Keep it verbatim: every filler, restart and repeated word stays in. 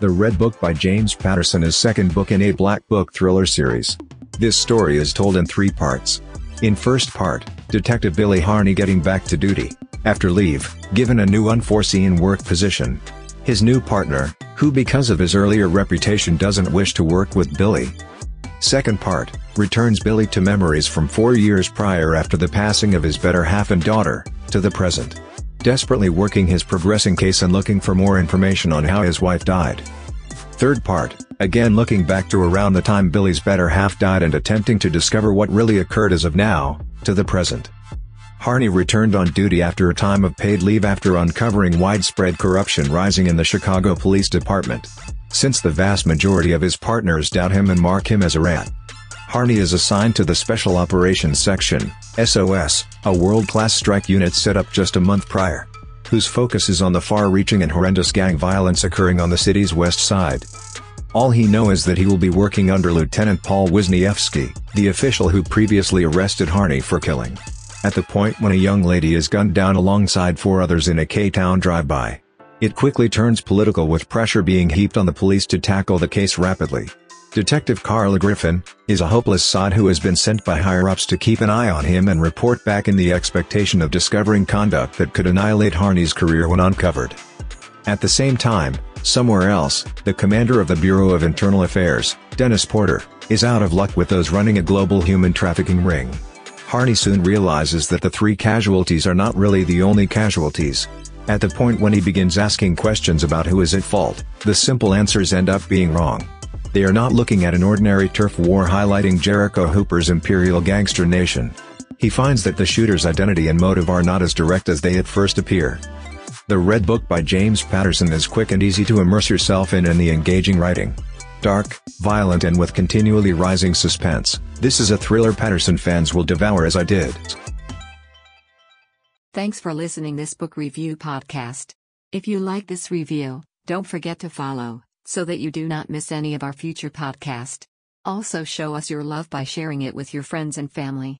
The Red Book by James Patterson is second book in a black book thriller series. This story is told in three parts. In first part, Detective Billy Harney getting back to duty, after leave, given a new unforeseen work position. His new partner, who because of his earlier reputation doesn't wish to work with Billy. Second part, returns Billy to memories from four years prior after the passing of his better half and daughter, to the present. Desperately working his progressing case and looking for more information on how his wife died. Third part, again looking back to around the time Billy's better half died and attempting to discover what really occurred as of now, to the present. Harney returned on duty after a time of paid leave after uncovering widespread corruption rising in the Chicago Police Department. Since the vast majority of his partners doubt him and mark him as a rat. Harney is assigned to the Special Operations Section, S O S, a world-class strike unit set up just a month prior, whose focus is on the far-reaching and horrendous gang violence occurring on the city's west side. All he knows is that he will be working under Lieutenant Paul Wisniewski, the official who previously arrested Harney for killing. At the point when a young lady is gunned down alongside four others in a K-town drive-by. It quickly turns political with pressure being heaped on the police to tackle the case rapidly. Detective Carla Griffin is a hopeless sod who has been sent by higher-ups to keep an eye on him and report back in the expectation of discovering conduct that could annihilate Harney's career when uncovered. At the same time, somewhere else, the commander of the Bureau of Internal Affairs, Dennis Porter, is out of luck with those running a global human trafficking ring. Harney soon realizes that the three casualties are not really the only casualties. At the point when he begins asking questions about who is at fault, the simple answers end up being wrong. They are not looking at an ordinary turf war highlighting Jericho Hooper's Imperial Gangster Nation. He finds that the shooter's identity and motive are not as direct as they at first appear. The Red Book by James Patterson is quick and easy to immerse yourself in in the engaging writing. Dark, violent and with continually rising suspense, this is a thriller Patterson fans will devour as I did. Thanks for listening this book review podcast. If you like this review, don't forget to follow, so that you do not miss any of our future podcasts. Also show us your love by sharing it with your friends and family.